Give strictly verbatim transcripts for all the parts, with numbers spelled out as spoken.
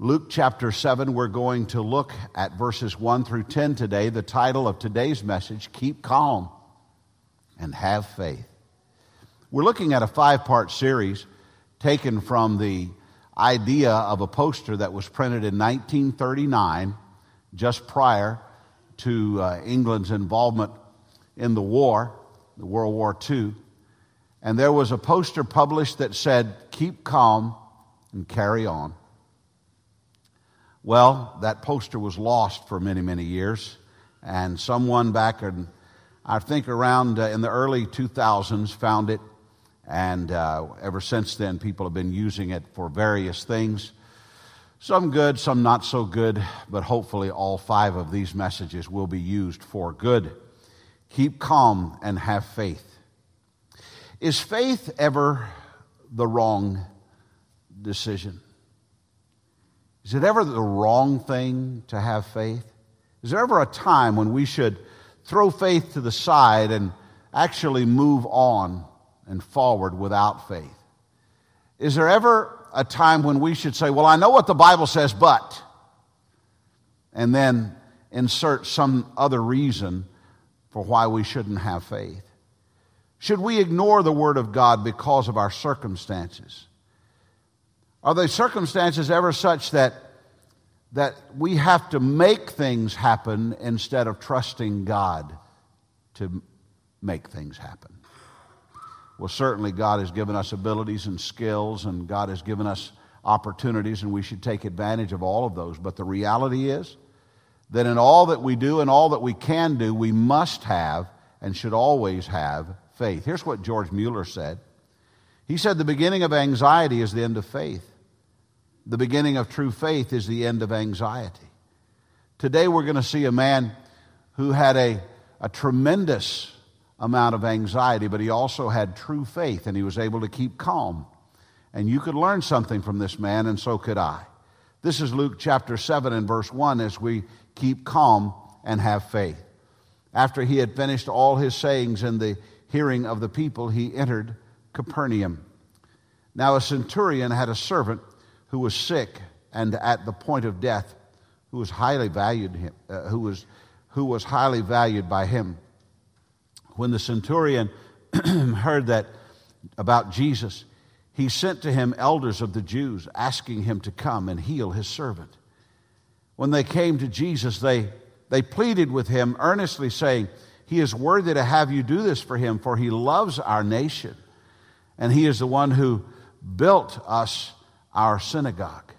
Luke chapter seven, we're going to look at verses one through ten today. The title of today's message, Keep Calm and Have Faith. We're looking at a five-part series taken from the idea of a poster that was printed in nineteen thirty-nine, just prior to uh, England's involvement in the war, the World War Two. And there was a poster published that said, "Keep calm and carry on." Well, that poster was lost for many, many years. And someone back, in, I think around in the early two thousands, found it. And uh, ever since then, people have been using it for various things. Some good, some not so good. But hopefully all five of these messages will be used for good. Keep calm and have faith. Is faith ever the wrong decision? Is it ever the wrong thing to have faith? Is there ever a time when we should throw faith to the side and actually move on and forward without faith? Is there ever a time when we should say, "Well, I know what the Bible says, but," and then insert some other reason for why we shouldn't have faith? Should we ignore the Word of God because of our circumstances? Are the circumstances ever such that, that we have to make things happen instead of trusting God to make things happen? Well, certainly God has given us abilities and skills, and God has given us opportunities, and we should take advantage of all of those. But the reality is that in all that we do and all that we can do, we must have and should always have faith. Here's what George Mueller said. He said, "The beginning of anxiety is the end of faith. The beginning of true faith is the end of anxiety." Today we're going to see a man who had a, a tremendous amount of anxiety, but he also had true faith, and he was able to keep calm. And you could learn something from this man, and so could I. This is Luke chapter seven and verse one, as we keep calm and have faith. After he had finished all his sayings in the hearing of the people, he entered Capernaum. Now a centurion had a servant who was sick and at the point of death, who was highly valued him, uh, who was who was highly valued by him. When the centurion heard that about Jesus, he sent to him elders of the Jews, asking him to come and heal his servant. When they came to Jesus, they they pleaded with him earnestly, saying, "He is worthy to have you do this for him, for he loves our nation, and he is the one who built us our synagogue."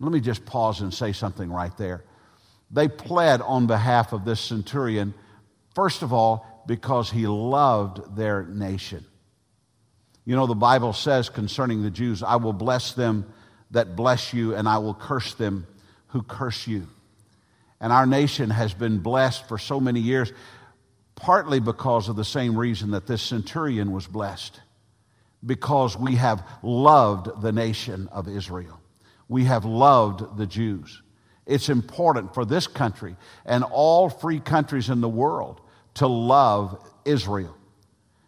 Let me just pause and say something right there. They pled on behalf of this centurion, first of all, because he loved their nation. You know, the Bible says concerning the Jews, "I will bless them that bless you, and I will curse them who curse you." And our nation has been blessed for so many years, partly because of the same reason that this centurion was blessed, because we have loved the nation of Israel. We have loved the Jews. It's important for this country and all free countries in the world to love Israel.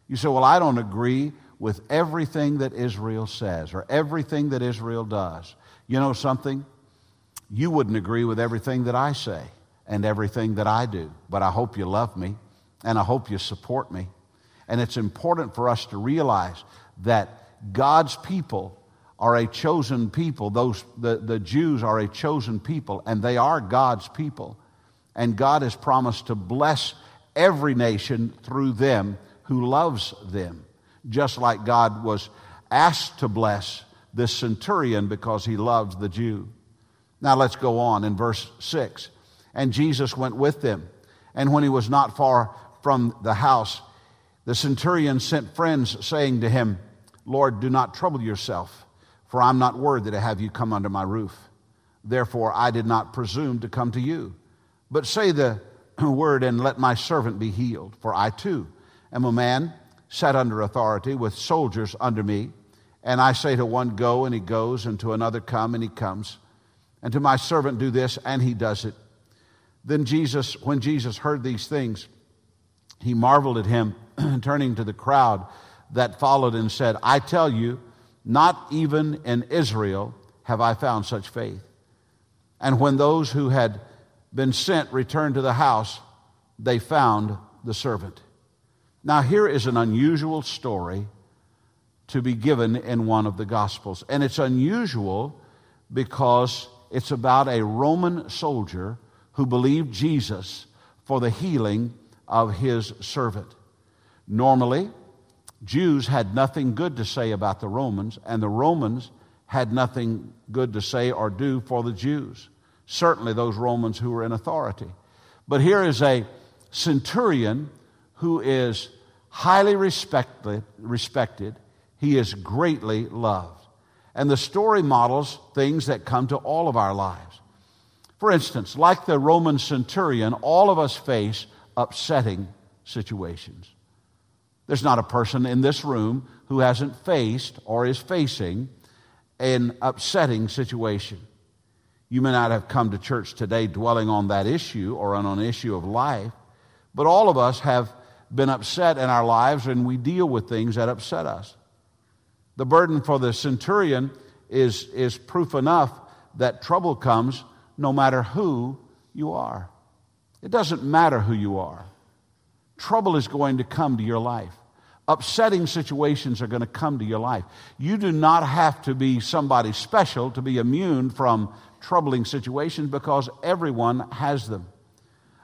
You say, "Well, I don't agree with everything that Israel says or everything that Israel does." You know something? You wouldn't agree with everything that I say and everything that I do, but I hope you love me. And I hope you support me. And it's important for us to realize that God's people are a chosen people. Those the, the Jews are a chosen people, and they are God's people. And God has promised to bless every nation through them who loves them, just like God was asked to bless this centurion because he loves the Jew. Now let's go on in verse six. "And Jesus went with them, and when he was not far from the house, the centurion sent friends, saying to him, 'Lord, do not trouble yourself, for I'm not worthy to have you come under my roof. Therefore I did not presume to come to you. But say the word, and let my servant be healed. For I too am a man set under authority, with soldiers under me. And I say to one, go, and he goes, and to another, come, and he comes. And to my servant, do this, and he does it.' Then Jesus, when Jesus heard these things, he marveled at him, turning to the crowd that followed and said, 'I tell you, not even in Israel have I found such faith.' And when those who had been sent returned to the house, they found the servant. Now, here is an unusual story to be given in one of the Gospels. And it's unusual because it's about a Roman soldier who believed Jesus for the healing of his servant. Normally, Jews had nothing good to say about the Romans, and the Romans had nothing good to say or do for the Jews, certainly those Romans who were in authority. But here is a centurion who is highly respected, respected. He is greatly loved. And the story models things that come to all of our lives. For instance, like the Roman centurion, all of us face upsetting situations. There's not a person in this room who hasn't faced or is facing an upsetting situation. You may not have come to church today dwelling on that issue or on an issue of life, but all of us have been upset in our lives, and we deal with things that upset us. The burden for the centurion is, is proof enough that trouble comes no matter who you are. It doesn't matter who you are. Trouble is going to come to your life. Upsetting situations are going to come to your life. You do not have to be somebody special to be immune from troubling situations, because everyone has them.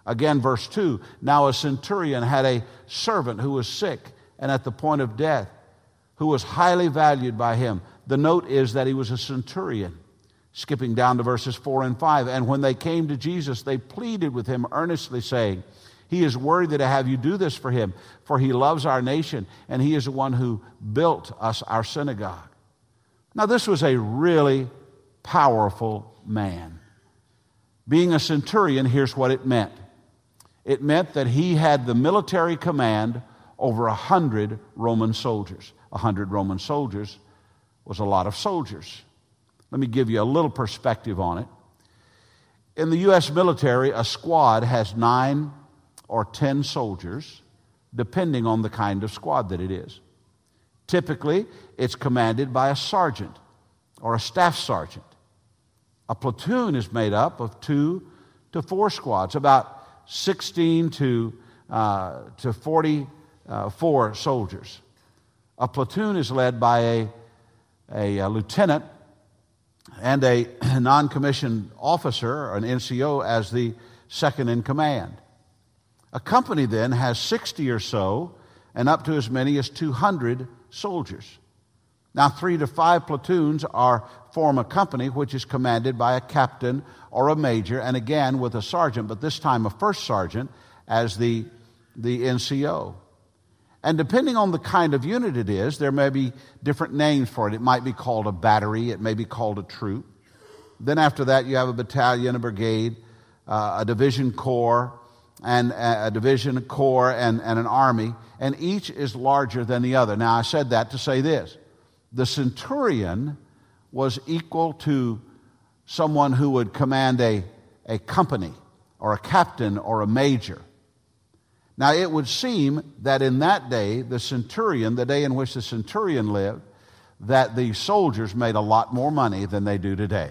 Again, verse two, now a centurion had a servant who was sick and at the point of death, who was highly valued by him. The note is that he was a centurion. Skipping down to verses four and five, and when they came to Jesus, they pleaded with him earnestly, saying, he is worthy to have you do this for him, for he loves our nation, and he is the one who built us our synagogue. Now, this was a really powerful man. Being a centurion, here's what it meant. It meant that he had the military command over a hundred Roman soldiers. A hundred Roman soldiers was a lot of soldiers. Let me give you a little perspective on it. In the U S military, a squad has nine or ten soldiers, depending on the kind of squad that it is. Typically, it's commanded by a sergeant or a staff sergeant. A platoon is made up of two to four squads, about sixteen to, uh, to forty-four uh, soldiers. A platoon is led by a, a, a lieutenant and a non-commissioned officer, or an N C O, as the second in command. A company then has sixty or so, and up to as many as two hundred soldiers. Now, three to five platoons are form a company, which is commanded by a captain or a major, and again with a sergeant, but this time a first sergeant as the, the N C O. And depending on the kind of unit it is, there may be different names for it. It might be called a battery. It may be called a troop. Then after that, you have a battalion, a brigade, uh, a division corps, and a division corps and, and an army, and each is larger than the other. Now, I said that to say this. The centurion was equal to someone who would command a, a company or a captain or a major. Now, it would seem that in that day, the centurion, the day in which the centurion lived, that the soldiers made a lot more money than they do today,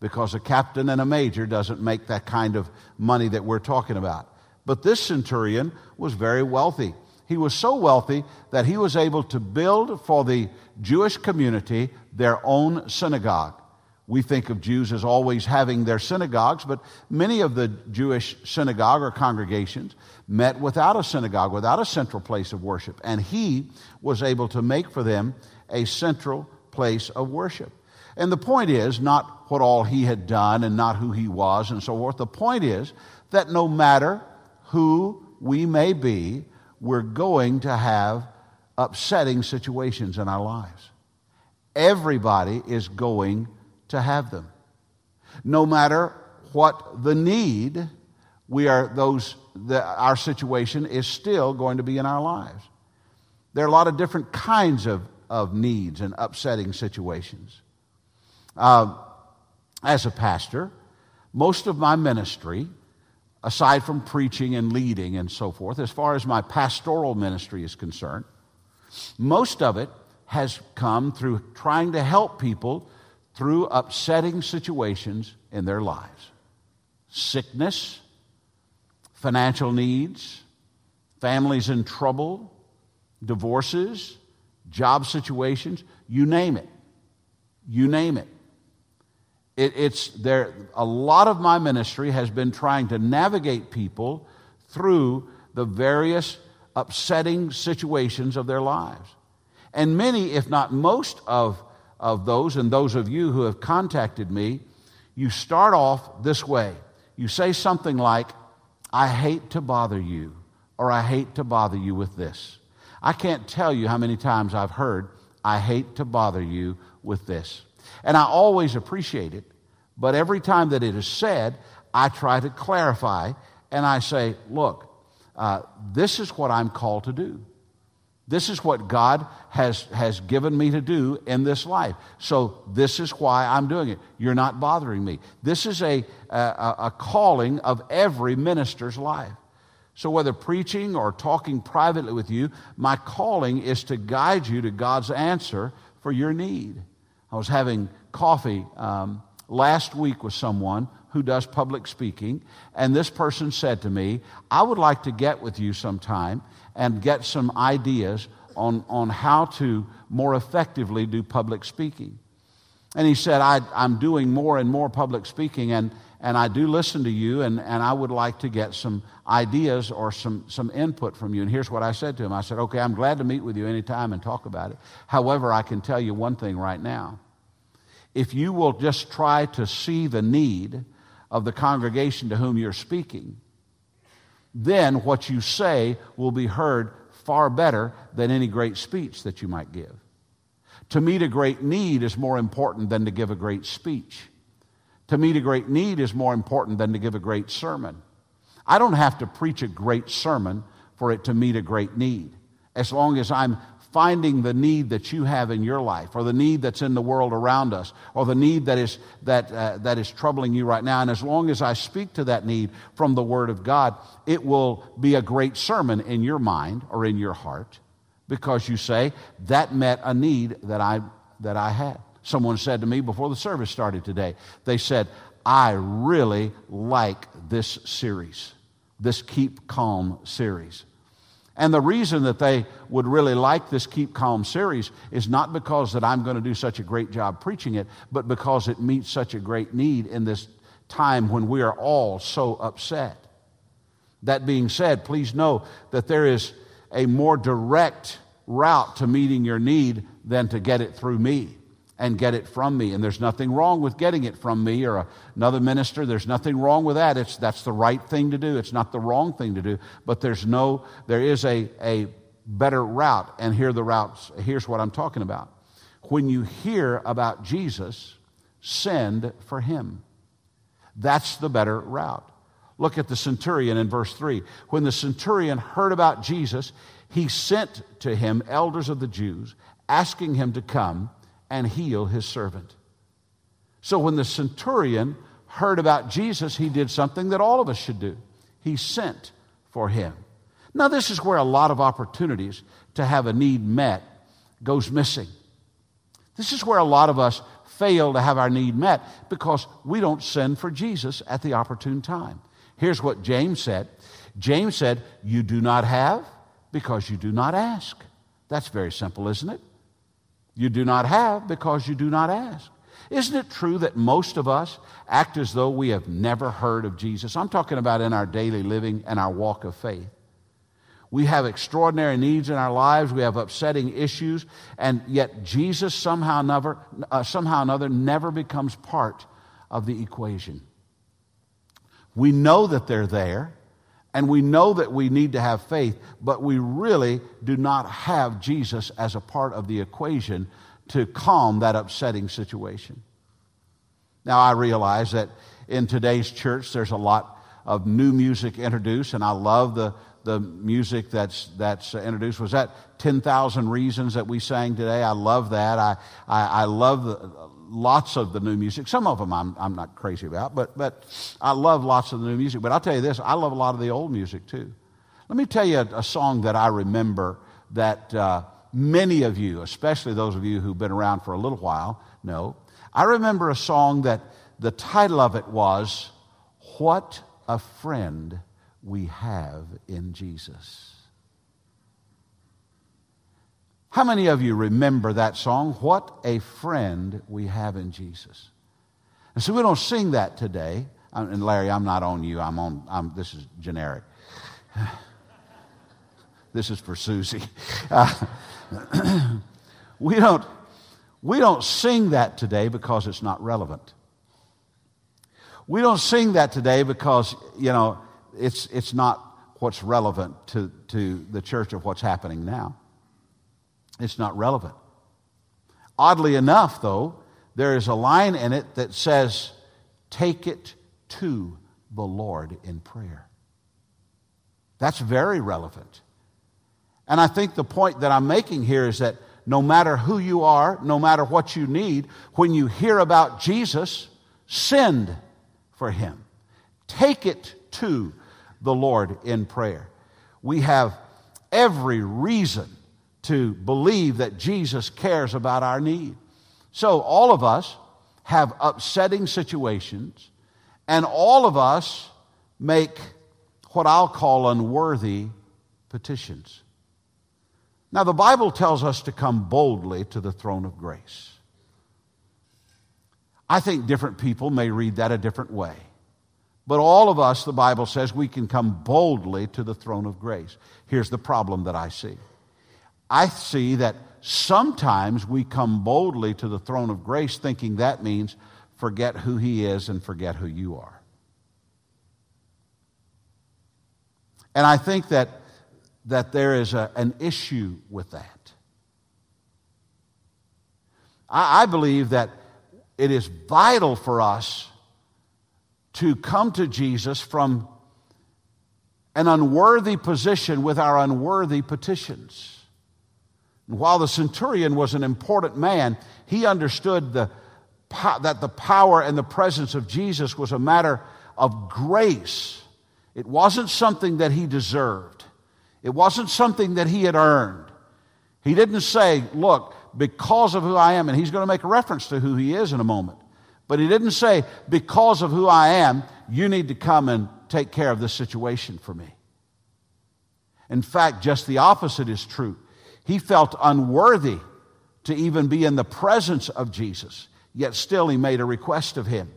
because a captain and a major doesn't make that kind of money that we're talking about. But this centurion was very wealthy. He was so wealthy that he was able to build for the Jewish community their own synagogue. We think of Jews as always having their synagogues, but many of the Jewish synagogue or congregations met without a synagogue, without a central place of worship, and he was able to make for them a central place of worship. And the point is not what all he had done and not who he was and so forth. The point is that no matter who we may be, we're going to have upsetting situations in our lives. Everybody is going to have them. No matter what the need, we are those. The, our situation is still going to be in our lives. There are a lot of different kinds of, of needs and upsetting situations. Uh, as a pastor, most of my ministry, aside from preaching and leading and so forth, as far as my pastoral ministry is concerned, most of it has come through trying to help people through upsetting situations in their lives. Sickness, financial needs, families in trouble, divorces, job situations, you name it. You name it. It, it's there. A lot of my ministry has been trying to navigate people through the various upsetting situations of their lives. And many, if not most of, of those, and those of you who have contacted me, you start off this way. You say something like, I hate to bother you, or I hate to bother you with this. I can't tell you how many times I've heard, I hate to bother you with this. And I always appreciate it, but every time that it is said, I try to clarify, and I say, look, uh, this is what I'm called to do. This is what God has, has given me to do in this life. So this is why I'm doing it. You're not bothering me. This is a, a, a calling of every minister's life. So whether preaching or talking privately with you, my calling is to guide you to God's answer for your need. I was having coffee um, last week with someone who does public speaking, and this person said to me, I would like to get with you sometime and get some ideas on, on how to more effectively do public speaking. And he said, I, I'm doing more and more public speaking, and, and I do listen to you, and, and I would like to get some ideas or some, some input from you. And here's what I said to him. I said, okay, I'm glad to meet with you anytime and talk about it. However, I can tell you one thing right now. If you will just try to see the need of the congregation to whom you're speaking, then what you say will be heard far better than any great speech that you might give. To meet a great need is more important than to give a great speech. To meet a great need is more important than to give a great sermon. I don't have to preach a great sermon for it to meet a great need. As long as I'm finding the need that you have in your life, or the need that's in the world around us, or the need that is, that, uh, that is troubling you right now, and as long as I speak to that need from the Word of God, it will be a great sermon in your mind or in your heart, because you say, that met a need that I, that I had. Someone said to me before the service started today, they said, I really like this series, this Keep Calm series. And the reason that they would really like this Keep Calm series is not because that I'm going to do such a great job preaching it, but because it meets such a great need in this time when we are all so upset. That being said, please know that there is a more direct route to meeting your need than to get it through me and get it from me. And there's nothing wrong with getting it from me or another minister. There's nothing wrong with that. It's, that's the right thing to do. It's not the wrong thing to do. But there's no, there is a, a better route. And here the routes, here's what I'm talking about. When you hear about Jesus, send for him. That's the better route. Look at the centurion in verse three. When the centurion heard about Jesus, he sent to him elders of the Jews, asking him to come and heal his servant. So when the centurion heard about Jesus, he did something that all of us should do. He sent for him. Now, this is where a lot of opportunities to have a need met goes missing. This is where a lot of us fail to have our need met because we don't send for Jesus at the opportune time. Here's what James said. James said, you do not have because you do not ask. That's very simple, isn't it? You do not have because you do not ask. Isn't it true that most of us act as though we have never heard of Jesus? I'm talking about in our daily living and our walk of faith. We have extraordinary needs in our lives. We have upsetting issues. And yet Jesus somehow never, uh, somehow another never becomes part of the equation. We know that they're there, and we know that we need to have faith, but we really do not have Jesus as a part of the equation to calm that upsetting situation. Now, I realize that in today's church, there's a lot of new music introduced, and I love the, the music that's, that's introduced. Was that ten thousand Reasons that we sang today? I love that. I, I, I love the... Lots of the new music. Some of them I'm, I'm not crazy about, but, but I love lots of the new music. But I'll tell you this, I love a lot of the old music too. Let me tell you a, a song that I remember that uh, many of you, especially those of you who've been around for a little while, know. I remember a song that the title of it was, "What a Friend We Have in Jesus." How many of you remember that song? What a friend we have in Jesus. And so we don't sing that today. And Larry, I'm not on you. I'm on. I'm, this is generic. This is for Susie. Uh, we don't. We don't sing that today because it's not relevant. We don't sing that today because you know it's it's not what's relevant to to the church of what's happening now. It's not relevant. Oddly enough, though, there is a line in it that says, "Take it to the Lord in prayer." That's very relevant. And I think the point that I'm making here is that no matter who you are, no matter what you need, when you hear about Jesus, send for him. Take it to the Lord in prayer. We have every reason to believe that Jesus cares about our need. So all of us have upsetting situations, and all of us make what I'll call unworthy petitions. Now, the Bible tells us to come boldly to the throne of grace. I think different people may read that a different way. But all of us, the Bible says, we can come boldly to the throne of grace. Here's the problem that I see. I see that sometimes we come boldly to the throne of grace thinking that means forget who he is and forget who you are. And I think that, that there is a, an issue with that. I, I believe that it is vital for us to come to Jesus from an unworthy position with our unworthy petitions. While the centurion was an important man, he understood the, that the power and the presence of Jesus was a matter of grace. It wasn't something that he deserved. It wasn't something that he had earned. He didn't say, look, because of who I am, and he's going to make a reference to who he is in a moment. But he didn't say, because of who I am, you need to come and take care of this situation for me. In fact, just the opposite is true. He felt unworthy to even be in the presence of Jesus, yet still he made a request of him.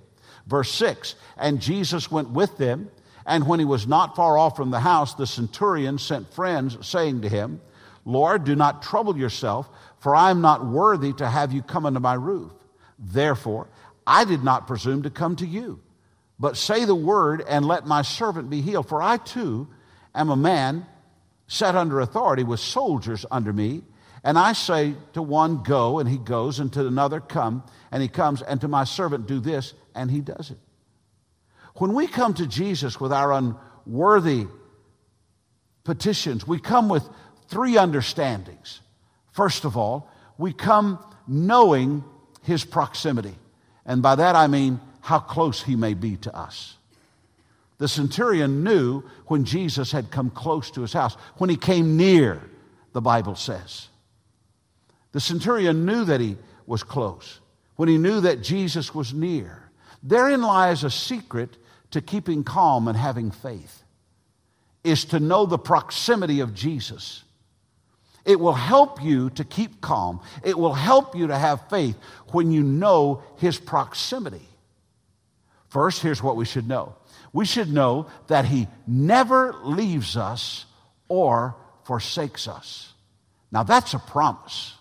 Verse six, and Jesus went with them, and when he was not far off from the house, the centurion sent friends, saying to him, Lord, do not trouble yourself, for I am not worthy to have you come under my roof. Therefore, I did not presume to come to you, but say the word and let my servant be healed, for I too am a man set under authority with soldiers under me, and I say to one, go, and he goes, and to another, come, and he comes, and to my servant, do this, and he does it. When we come to Jesus with our unworthy petitions, we come with three understandings. First of all, we come knowing his proximity, and by that I mean how close he may be to us. The centurion knew when Jesus had come close to his house, when he came near, the Bible says. The centurion knew that he was close, when he knew that Jesus was near. Therein lies a secret to keeping calm and having faith, is to know the proximity of Jesus. It will help you to keep calm. It will help you to have faith when you know his proximity. First, here's what we should know. We should know that he never leaves us or forsakes us. Now, that's a promise.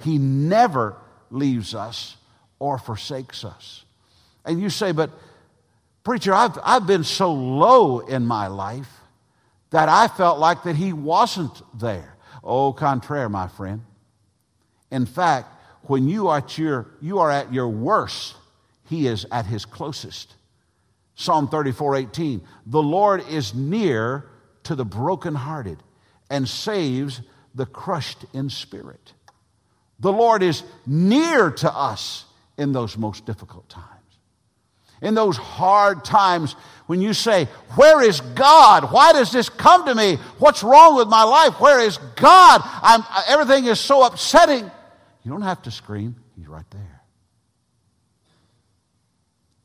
He never leaves us or forsakes us. And you say, but preacher, I've, I've been so low in my life that I felt like that he wasn't there. Au contraire, my friend. In fact, when you are at your, you are at your worst, he is at his closest. Psalm thirty-four eighteen, the Lord is near to the brokenhearted and saves the crushed in spirit. The Lord is near to us in those most difficult times. In those hard times when you say, where is God? Why does this come to me? What's wrong with my life? Where is God? I'm, everything is so upsetting. You don't have to scream. He's right there.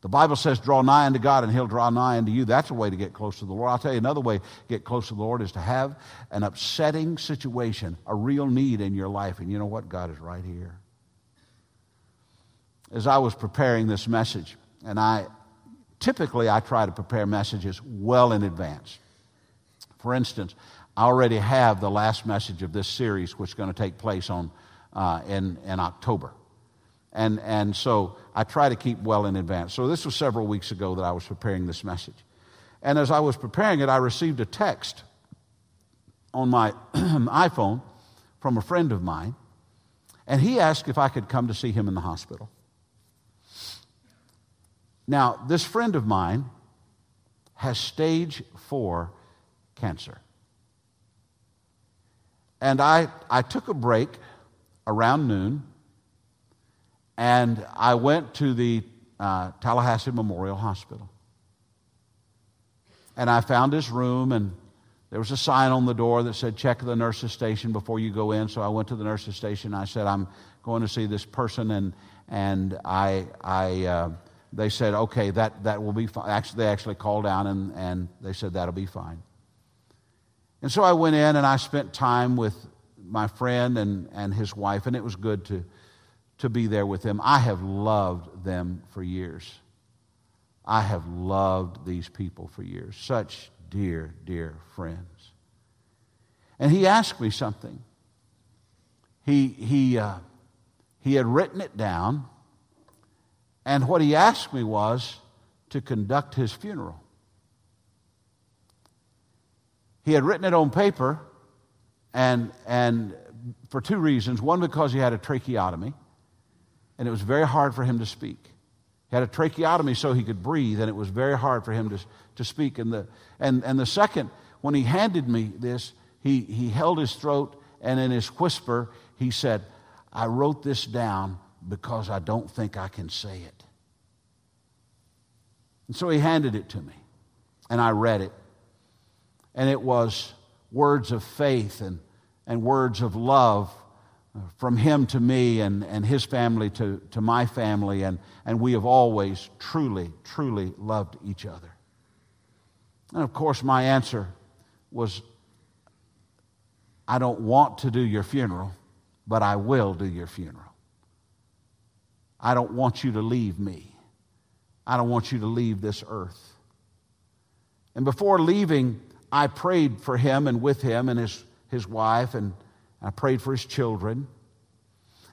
The Bible says draw nigh unto God and he'll draw nigh unto you. That's a way to get close to the Lord. I'll tell you another way to get close to the Lord is to have an upsetting situation, a real need in your life. And you know what? God is right here. As I was preparing this message, and I typically I try to prepare messages well in advance. For instance, I already have the last message of this series, which is going to take place on uh, in, in October. And and so I try to keep well in advance. So this was several weeks ago that I was preparing this message. And as I was preparing it, I received a text on my iPhone from a friend of mine. And he asked if I could come to see him in the hospital. Now, this friend of mine has stage four cancer. And I, I took a break around noon, and I went to the uh, Tallahassee Memorial Hospital. And I found his room, and there was a sign on the door that said, check the nurse's station before you go in. So I went to the nurse's station, and I said, I'm going to see this person, and and I, I uh, they said, okay, that, that will be fine. Actually, they actually called down, and, and they said, that'll be fine. And so I went in, and I spent time with my friend and, and his wife, and it was good to to be there with them. I have loved them for years. I have loved these people for years. Such dear, dear friends. And he asked me something. He, he, uh, he had written it down, and what he asked me was to conduct his funeral. He had written it on paper, and, and for two reasons. One, because he had a tracheotomy, and it was very hard for him to speak. He had a tracheotomy so he could breathe, and it was very hard for him to, to speak. And the, and, and the second, when he handed me this, he, he held his throat, and in his whisper, he said, I wrote this down because I don't think I can say it. And so he handed it to me, and I read it. And it was words of faith and, and words of love from him to me and, and his family to, to my family. And, and we have always truly, truly loved each other. And, of course, my answer was, I don't want to do your funeral, but I will do your funeral. I don't want you to leave me. I don't want you to leave this earth. And before leaving, I prayed for him and with him and his, his wife, and I prayed for his children.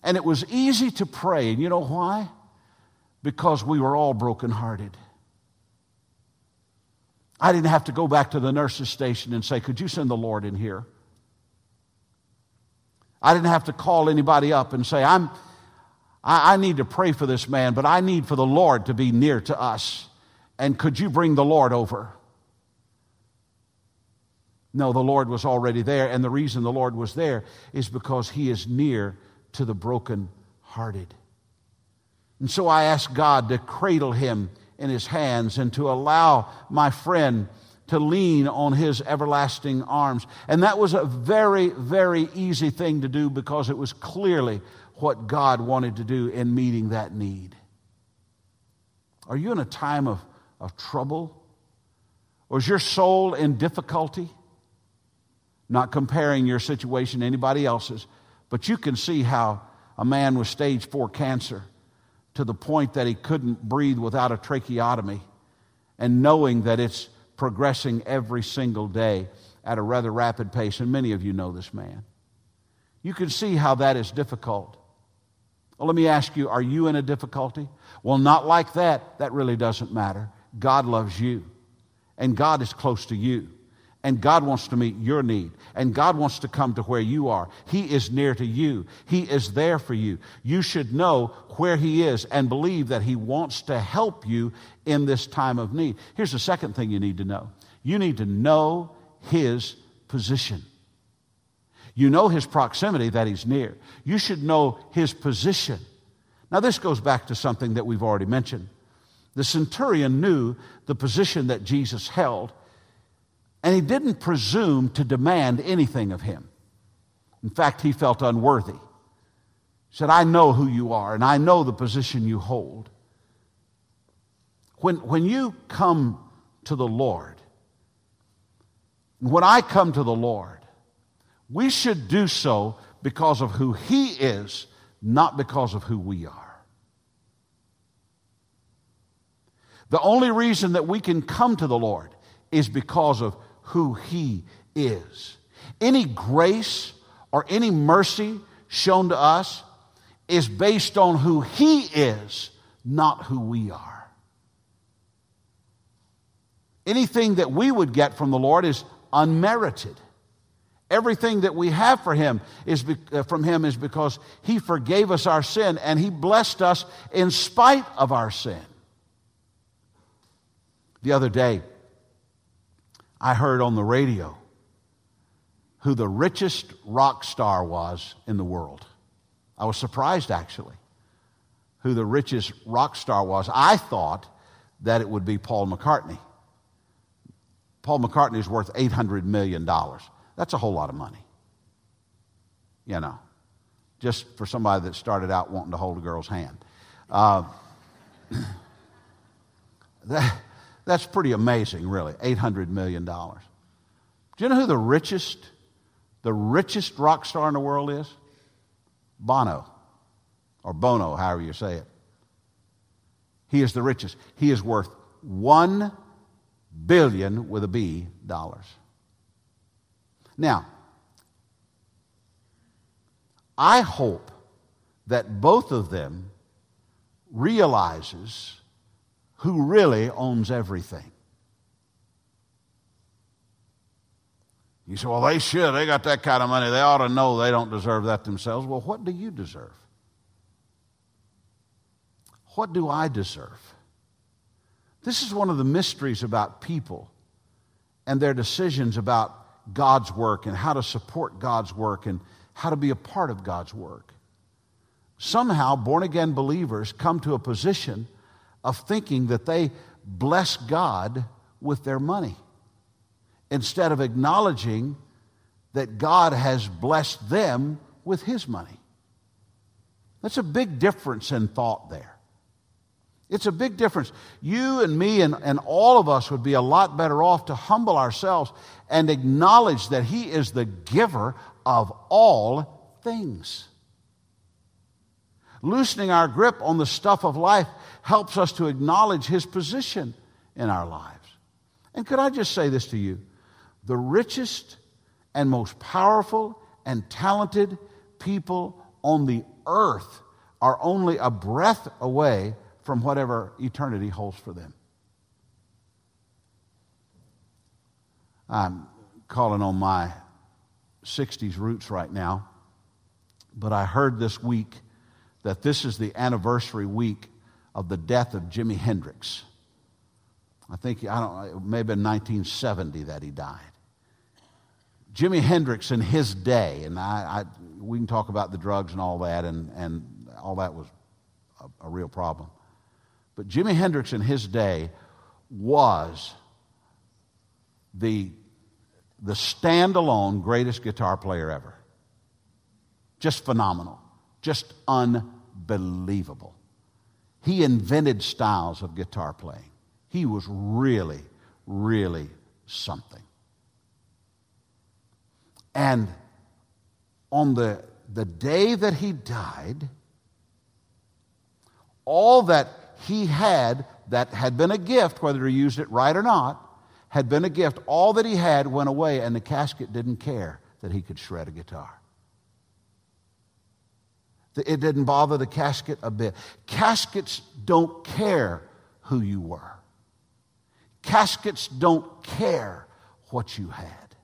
And it was easy to pray. And you know why? Because we were all brokenhearted. I didn't have to go back to the nurse's station and say, could you send the Lord in here? I didn't have to call anybody up and say, I'm, I, I need to pray for this man, but I need for the Lord to be near to us. And could you bring the Lord over? No, the Lord was already there, and the reason the Lord was there is because he is near to the brokenhearted. And so I asked God to cradle him in his hands and to allow my friend to lean on his everlasting arms. And that was a very, very easy thing to do because it was clearly what God wanted to do in meeting that need. Are you in a time of, of trouble? Or is your soul in difficulty? Not comparing your situation to anybody else's, but you can see how a man with stage four cancer to the point that he couldn't breathe without a tracheotomy, and knowing that it's progressing every single day at a rather rapid pace, and many of you know this man. You can see how that is difficult. Well, let me ask you, are you in a difficulty? Well, not like that. That really doesn't matter. God loves you, and God is close to you. And God wants to meet your need. And God wants to come to where you are. He is near to you. He is there for you. You should know where he is and believe that he wants to help you in this time of need. Here's the second thing you need to know. You need to know his position. You know his proximity, that he's near. You should know his position. Now, this goes back to something that we've already mentioned. The centurion knew the position that Jesus held. And he didn't presume to demand anything of him. In fact, he felt unworthy. He said, I know who you are, and I know the position you hold. When, when you come to the Lord, when I come to the Lord, we should do so because of who He is, not because of who we are. The only reason that we can come to the Lord is because of who He is. Any grace or any mercy shown to us is based on who He is, not who we are. Anything that we would get from the Lord is unmerited. Everything that we have for him is be, uh, from Him is because He forgave us our sin and He blessed us in spite of our sin. The other day, I heard on the radio who the richest rock star was in the world. I was surprised, actually, who the richest rock star was. I thought that it would be Paul McCartney. Paul McCartney is worth eight hundred million dollars. That's a whole lot of money, you know, just for somebody that started out wanting to hold a girl's hand. Uh, that, that's pretty amazing, really, eight hundred million dollars. Do you know who the richest, the richest rock star in the world is? Bono, or Bono, however you say it. He is the richest. He is worth one billion with a B dollars. Now, I hope that both of them realizes who really owns everything. You say, well, they should. They got that kind of money. They ought to know they don't deserve that themselves. Well, what do you deserve? What do I deserve? This is one of the mysteries about people and their decisions about God's work and how to support God's work and how to be a part of God's work. Somehow, born-again believers come to a position of thinking that they bless God with their money instead of acknowledging that God has blessed them with His money. That's a big difference in thought there. It's a big difference. You and me and, and all of us would be a lot better off to humble ourselves and acknowledge that He is the giver of all things. Loosening our grip on the stuff of life helps us to acknowledge His position in our lives. And could I just say this to you? The richest and most powerful and talented people on the earth are only a breath away from whatever eternity holds for them. I'm calling on my sixties roots right now, but I heard this week that this is the anniversary week of the death of Jimi Hendrix. I think, I don't know, maybe in nineteen seventy that he died. Jimi Hendrix in his day, and I, I we can talk about the drugs and all that, and, and all that was a, a real problem. But Jimi Hendrix in his day was the, the standalone greatest guitar player ever. Just phenomenal. Just unbelievable. He invented styles of guitar playing. He was really, really something. And on the, the day that he died, all that he had that had been a gift, whether he used it right or not, had been a gift. All that he had went away, and the casket didn't care that he could shred a guitar. It didn't bother the casket a bit. Caskets don't care who you were. Caskets don't care what you had.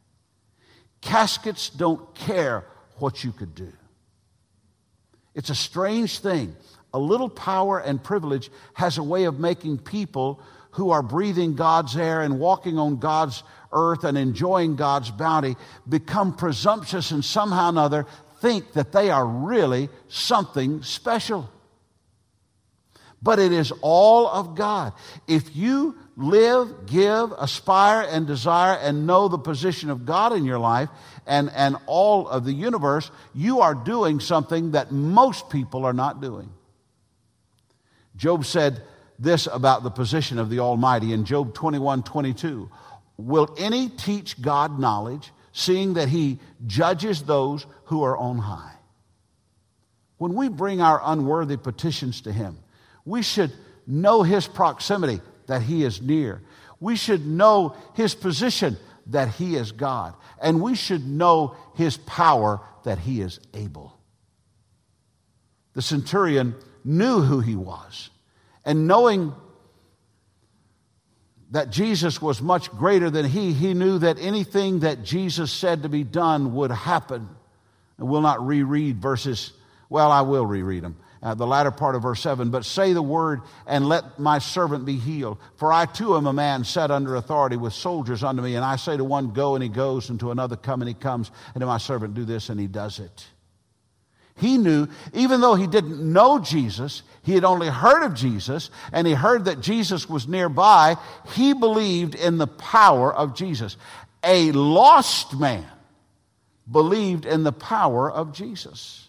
Caskets don't care what you could do. It's a strange thing. A little power and privilege has a way of making people who are breathing God's air and walking on God's earth and enjoying God's bounty become presumptuous and somehow or another think that they are really something special. But it is all of God. If you live, give, aspire, and desire, and know the position of God in your life and, and all of the universe, you are doing something that most people are not doing. Job said, this about the position of the Almighty in Job twenty-one twenty-two. Will any teach God knowledge, seeing that he judges those who are on high? When we bring our unworthy petitions to him, we should know his proximity, that he is near. We should know his position, that he is God. And we should know his power, that he is able. The centurion knew who he was. And knowing that Jesus was much greater than he, he knew that anything that Jesus said to be done would happen. And we'll not reread verses, well, I will reread them, uh, the latter part of verse seven. But say the word, and let my servant be healed. For I too am a man set under authority with soldiers under me. And I say to one, go, and he goes, and to another, come, and he comes. And to my servant, do this, and he does it. He knew, even though he didn't know Jesus, he had only heard of Jesus, and he heard that Jesus was nearby, he believed in the power of Jesus. A lost man believed in the power of Jesus.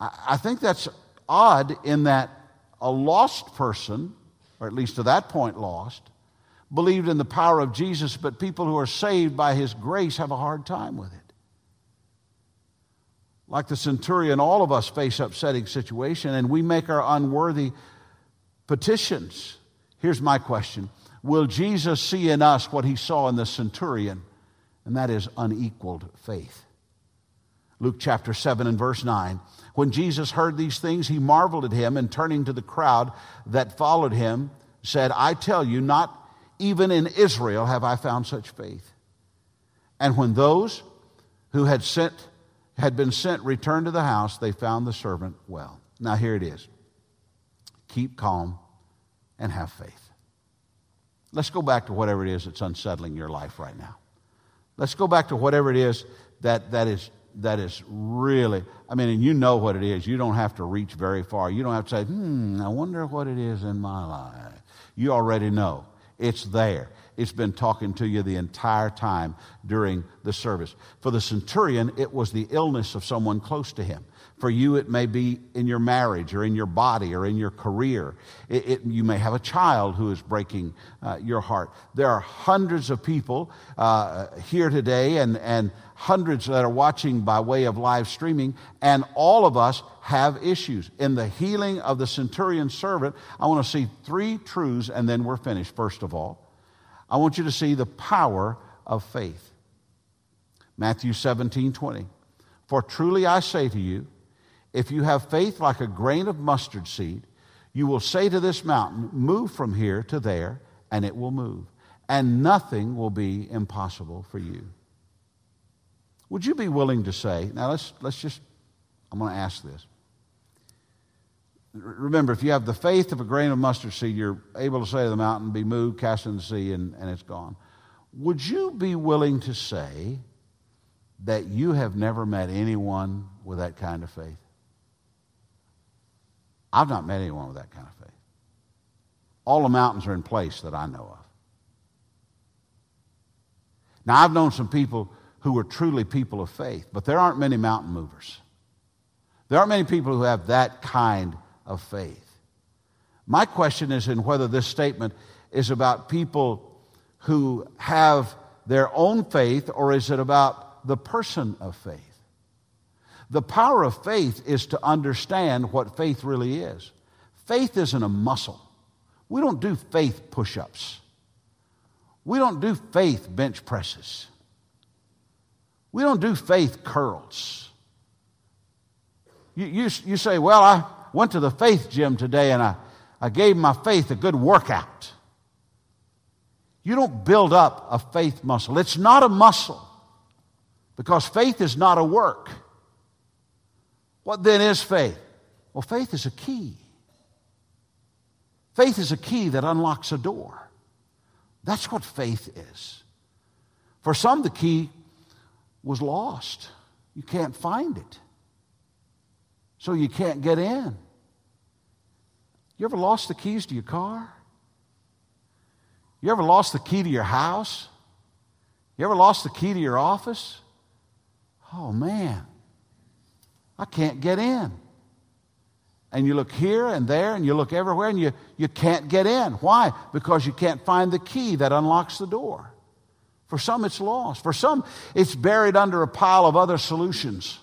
I think that's odd in that a lost person, or at least to that point lost, believed in the power of Jesus, but people who are saved by his grace have a hard time with it. Like the centurion, all of us face upsetting situations, and we make our unworthy petitions. Here's my question. Will Jesus see in us what he saw in the centurion? And that is unequaled faith. Luke chapter seven and verse nine. When Jesus heard these things, he marveled at him, and turning to the crowd that followed him, said, I tell you, not even in Israel have I found such faith. And when those who had sent had been sent, returned to the house, they found the servant well. Now here it is. Keep calm and have faith. Let's go back to whatever it is that's unsettling your life right now. Let's go back to whatever it is that, that is that is really, I mean, and you know what it is. You don't have to reach very far. You don't have to say, hmm, I wonder what it is in my life. You already know. It's there. It's been talking to you the entire time during the service. For the centurion, it was the illness of someone close to him. For you, it may be in your marriage or in your body or in your career. It, it, you may have a child who is breaking uh, your heart. There are hundreds of people uh, here today and, and hundreds that are watching by way of live streaming, and all of us have issues. In the healing of the centurion servant, I want to see three truths, and then we're finished. First of all, I want you to see the power of faith. Matthew seventeen twenty. For truly I say to you, if you have faith like a grain of mustard seed, you will say to this mountain, move from here to there, and it will move, and nothing will be impossible for you. Would you be willing to say, now let's, let's just, I'm going to ask this. Remember, if you have the faith of a grain of mustard seed, you're able to say to the mountain, be moved, cast into the sea, and, and it's gone. Would you be willing to say that you have never met anyone with that kind of faith? I've not met anyone with that kind of faith. All the mountains are in place that I know of. Now, I've known some people who were truly people of faith, but there aren't many mountain movers. There aren't many people who have that kind of faith. of faith. My question is in whether this statement is about people who have their own faith, or is it about the person of faith? The power of faith is to understand what faith really is. Faith isn't a muscle. We don't do faith push-ups. We don't do faith bench presses. We don't do faith curls. You, you, you say, well, I went to the faith gym today and I, I gave my faith a good workout. You don't build up a faith muscle. It's not a muscle, because faith is not a work. What then is faith? Well, faith is a key. Faith is a key that unlocks a door. That's what faith is. For some, the key was lost. You can't find it. So you can't get in. You ever lost the keys to your car? You ever lost the key to your house? You ever lost the key to your office? Oh, man, I can't get in. And you look here and there and you look everywhere and you, you can't get in. Why? Because you can't find the key that unlocks the door. For some, it's lost. For some, it's buried under a pile of other solutions.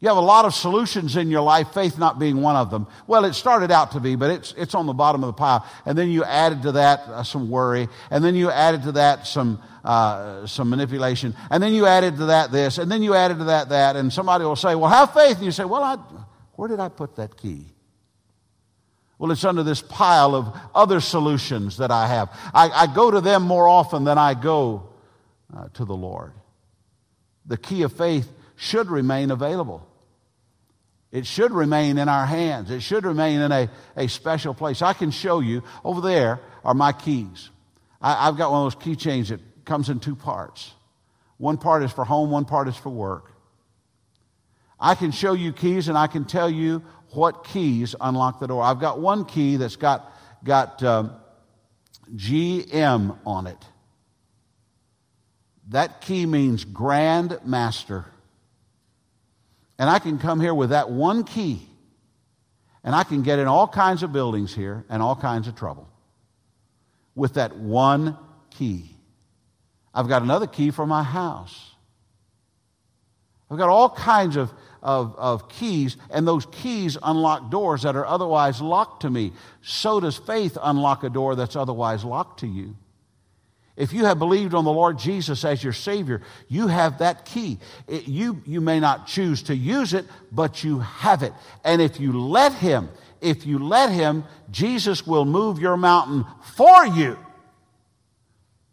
You have a lot of solutions in your life, faith not being one of them. Well, it started out to be, but it's it's on the bottom of the pile. And then you added to that uh, some worry. And then you added to that some uh, some manipulation. And then you added to that this. And then you added to that that. And somebody will say, well, have faith. And you say, well, I, where did I put that key? Well, it's under this pile of other solutions that I have. I, I go to them more often than I go uh, to the Lord. The key of faith should remain available. It should remain in our hands. It should remain in a, a special place. I can show you, over there are my keys. I, I've got one of those keychains that comes in two parts. One part is for home, one part is for work. I can show you keys and I can tell you what keys unlock the door. I've got one key that's got, got um, G M on it. That key means Grand Master. And I can come here with that one key, and I can get in all kinds of buildings here and all kinds of trouble with that one key. I've got another key for my house. I've got all kinds of, of, of keys, and those keys unlock doors that are otherwise locked to me. So does faith unlock a door that's otherwise locked to you. If you have believed on the Lord Jesus as your Savior, you have that key. It, you, you may not choose to use it, but you have it. And if you let Him, if you let Him, Jesus will move your mountain for you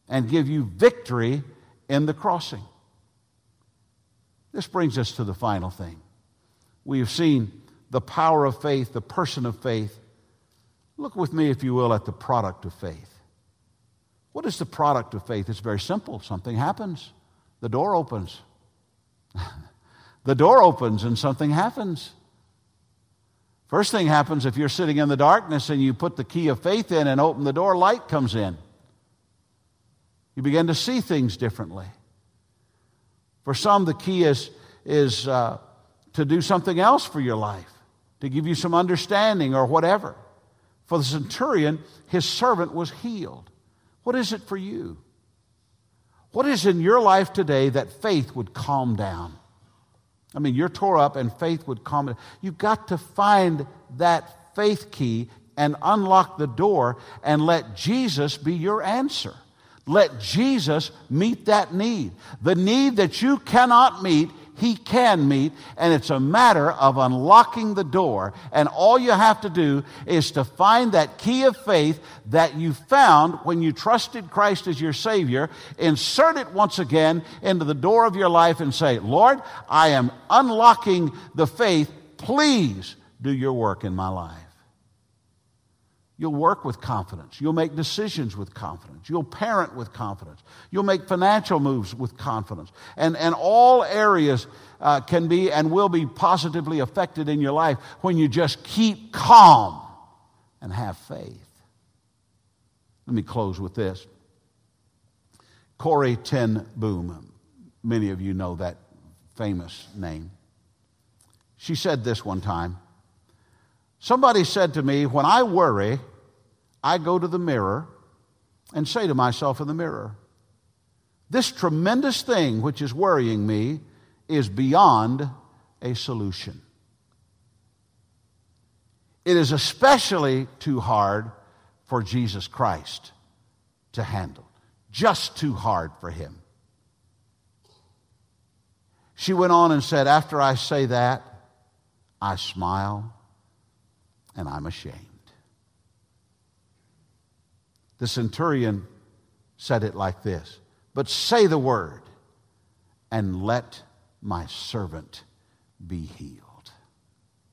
and give you victory in the crossing. This brings us to the final thing. We have seen the power of faith, the person of faith. Look with me, if you will, at the product of faith. What is the product of faith? It's very simple. Something happens. The door opens. The door opens and something happens. First thing happens, if you're sitting in the darkness and you put the key of faith in and open the door, light comes in. You begin to see things differently. For some, the key is, is uh, to do something else for your life, to give you some understanding or whatever. For the centurion, his servant was healed. What is it for you? What is in your life today that faith would calm down? I mean, you're tore up and faith would calm down. You've got to find that faith key and unlock the door and let Jesus be your answer. Let Jesus meet that need. The need that you cannot meet, He can meet, and it's a matter of unlocking the door. And all you have to do is to find that key of faith that you found when you trusted Christ as your Savior, insert it once again into the door of your life and say, Lord, I am unlocking the faith. Please do your work in my life. You'll work with confidence. You'll make decisions with confidence. You'll parent with confidence. You'll make financial moves with confidence. And, and all areas uh, can be and will be positively affected in your life when you just keep calm and have faith. Let me close with this. Corrie Ten Boom. Many of you know that famous name. She said this one time. Somebody said to me, when I worry, I go to the mirror and say to myself in the mirror, this tremendous thing which is worrying me is beyond a solution. It is especially too hard for Jesus Christ to handle. Just too hard for Him. She went on and said, after I say that, I smile. And I'm ashamed. The centurion said it like this, but say the word and let my servant be healed.